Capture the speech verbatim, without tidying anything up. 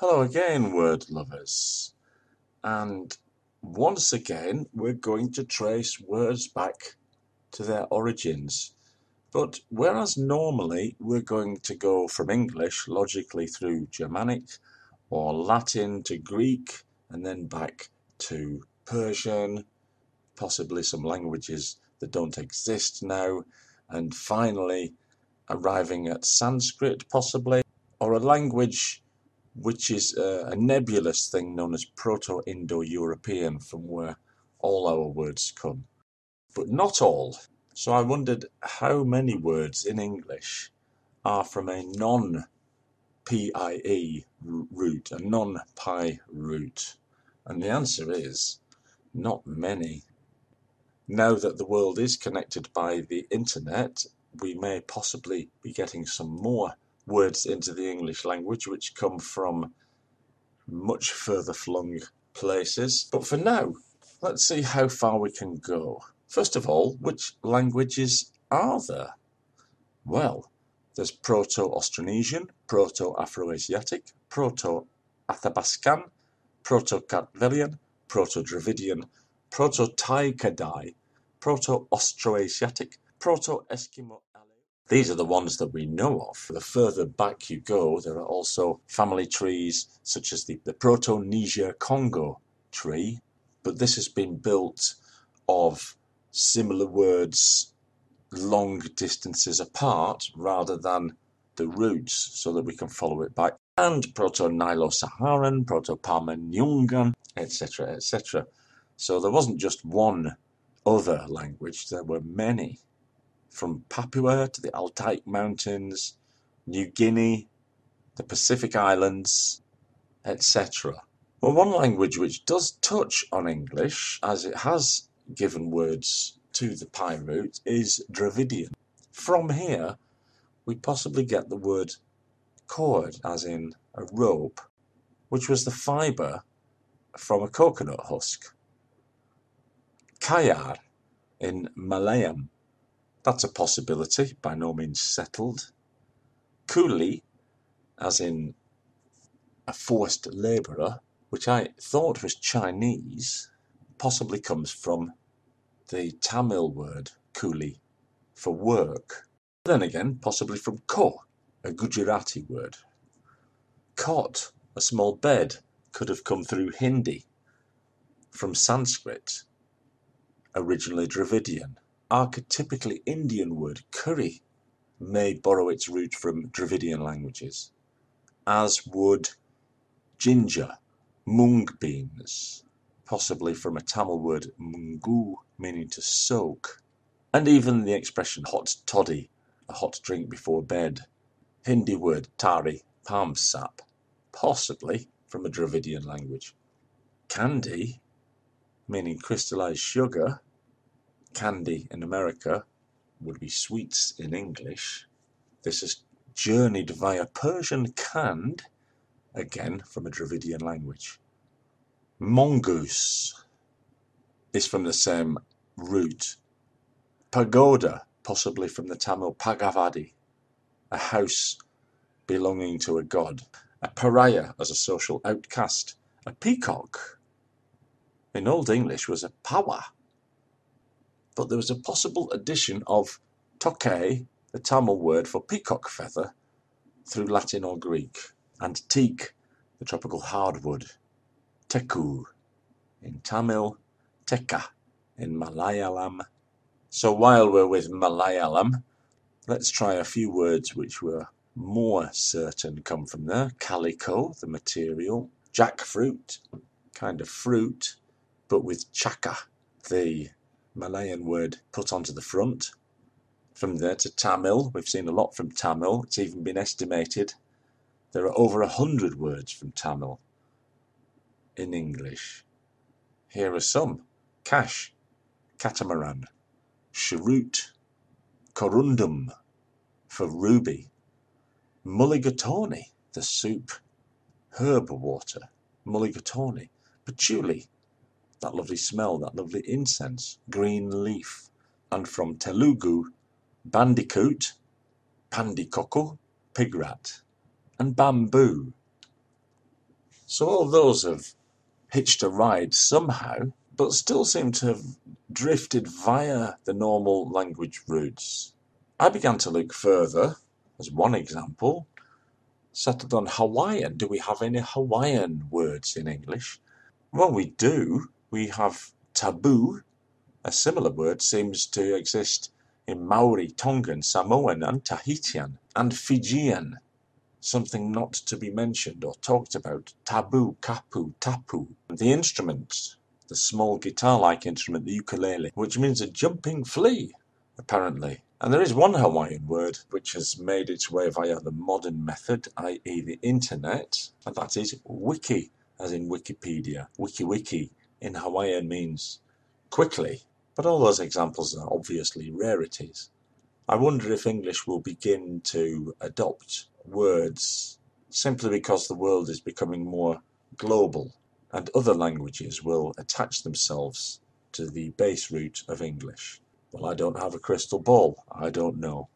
Hello again, word lovers, and once again we're going to trace words back to their origins. But whereas normally we're going to go from English logically through Germanic or Latin to Greek and then back to Persian, possibly some languages that don't exist now, and finally arriving at Sanskrit possibly, or a language which is a, a nebulous thing known as Proto-Indo-European, from where all our words come. But not all. So I wondered how many words in English are from a non-P I E root, a non-P I root. And the answer is not many. Now that the world is connected by the internet, we may possibly be getting some more words into the English language which come from much further flung places. But for now, let's see how far we can go. First of all, which languages are there? Well, there's Proto-Austronesian, Proto-Afroasiatic, Proto-Athabascan, Proto-Kartvelian, Proto-Dravidian, Proto-Tai-Kadai, Proto-Austroasiatic, Proto-Eskimo. These are the ones that we know of. The further back you go, there are also family trees such as the, the Proto-Niger-Congo tree, but this has been built of similar words long distances apart rather than the roots, so that we can follow it back. And Proto-Nilo-Saharan, Proto-Pama-Nyungan, et cetera, et cetera. So there wasn't just one other language, there were many. From Papua to the Altai Mountains, New Guinea, the Pacific Islands, et cetera. Well, one language which does touch on English, as it has given words to the Pi root, is Dravidian. From here, we possibly get the word cord, as in a rope, which was the fibre from a coconut husk. Kayar in Malayam. That's a possibility, by no means settled. Coolie, as in a forced labourer, which I thought was Chinese, possibly comes from the Tamil word coolie for work. Then again, possibly from ko, a Gujarati word. Cot, a small bed, could have come through Hindi, from Sanskrit, originally Dravidian. Archetypically Indian word curry may borrow its root from Dravidian languages, as would ginger, mung beans, possibly from a Tamil word mungu, meaning to soak, and even the expression hot toddy, a hot drink before bed, Hindi word tari, palm sap, possibly from a Dravidian language. Candy, meaning crystallized sugar. Candy in America would be sweets in English. This has journeyed via Persian canned, again from a Dravidian language. Mongoose is from the same root. Pagoda, possibly from the Tamil pagavadi, a house belonging to a god. A pariah as a social outcast. A peacock in Old English was a pawa. But there was a possible addition of tokay, the Tamil word for peacock feather, through Latin or Greek, and teak, the tropical hardwood, teku in Tamil, teka in Malayalam. So while we're with Malayalam, let's try a few words which we're more certain come from there. Calico, the material, jackfruit, kind of fruit, but with chaka, the Malayan word put onto the front. From there to Tamil, we've seen a lot from Tamil, it's even been estimated there are over a hundred words from Tamil in English. Here are some: Cash, catamaran, cheroot, corundum for ruby, mulligatawny, the soup, herb water, mulligatawny, patchouli, that lovely smell, that lovely incense, green leaf. And from Telugu, bandicoot, pandikoko, pig rat, and bamboo. So all those have hitched a ride somehow, but still seem to have drifted via the normal language routes. I began to look further, as one example, settled on Hawaiian. Do we have any Hawaiian words in English? Well, we do. We have taboo. A similar word seems to exist in Maori, Tongan, Samoan and Tahitian and Fijian. Something not to be mentioned or talked about. Taboo, kapu, tapu. The instrument, the small guitar-like instrument, the ukulele, which means a jumping flea, apparently. And there is one Hawaiian word which has made its way via the modern method, that is the internet, and that is wiki, as in Wikipedia. Wiki wiki in Hawaiian means quickly, but all those examples are obviously rarities. I wonder if English will begin to adopt words simply because the world is becoming more global and other languages will attach themselves to the base root of English. Well, I don't have a crystal ball. I don't know.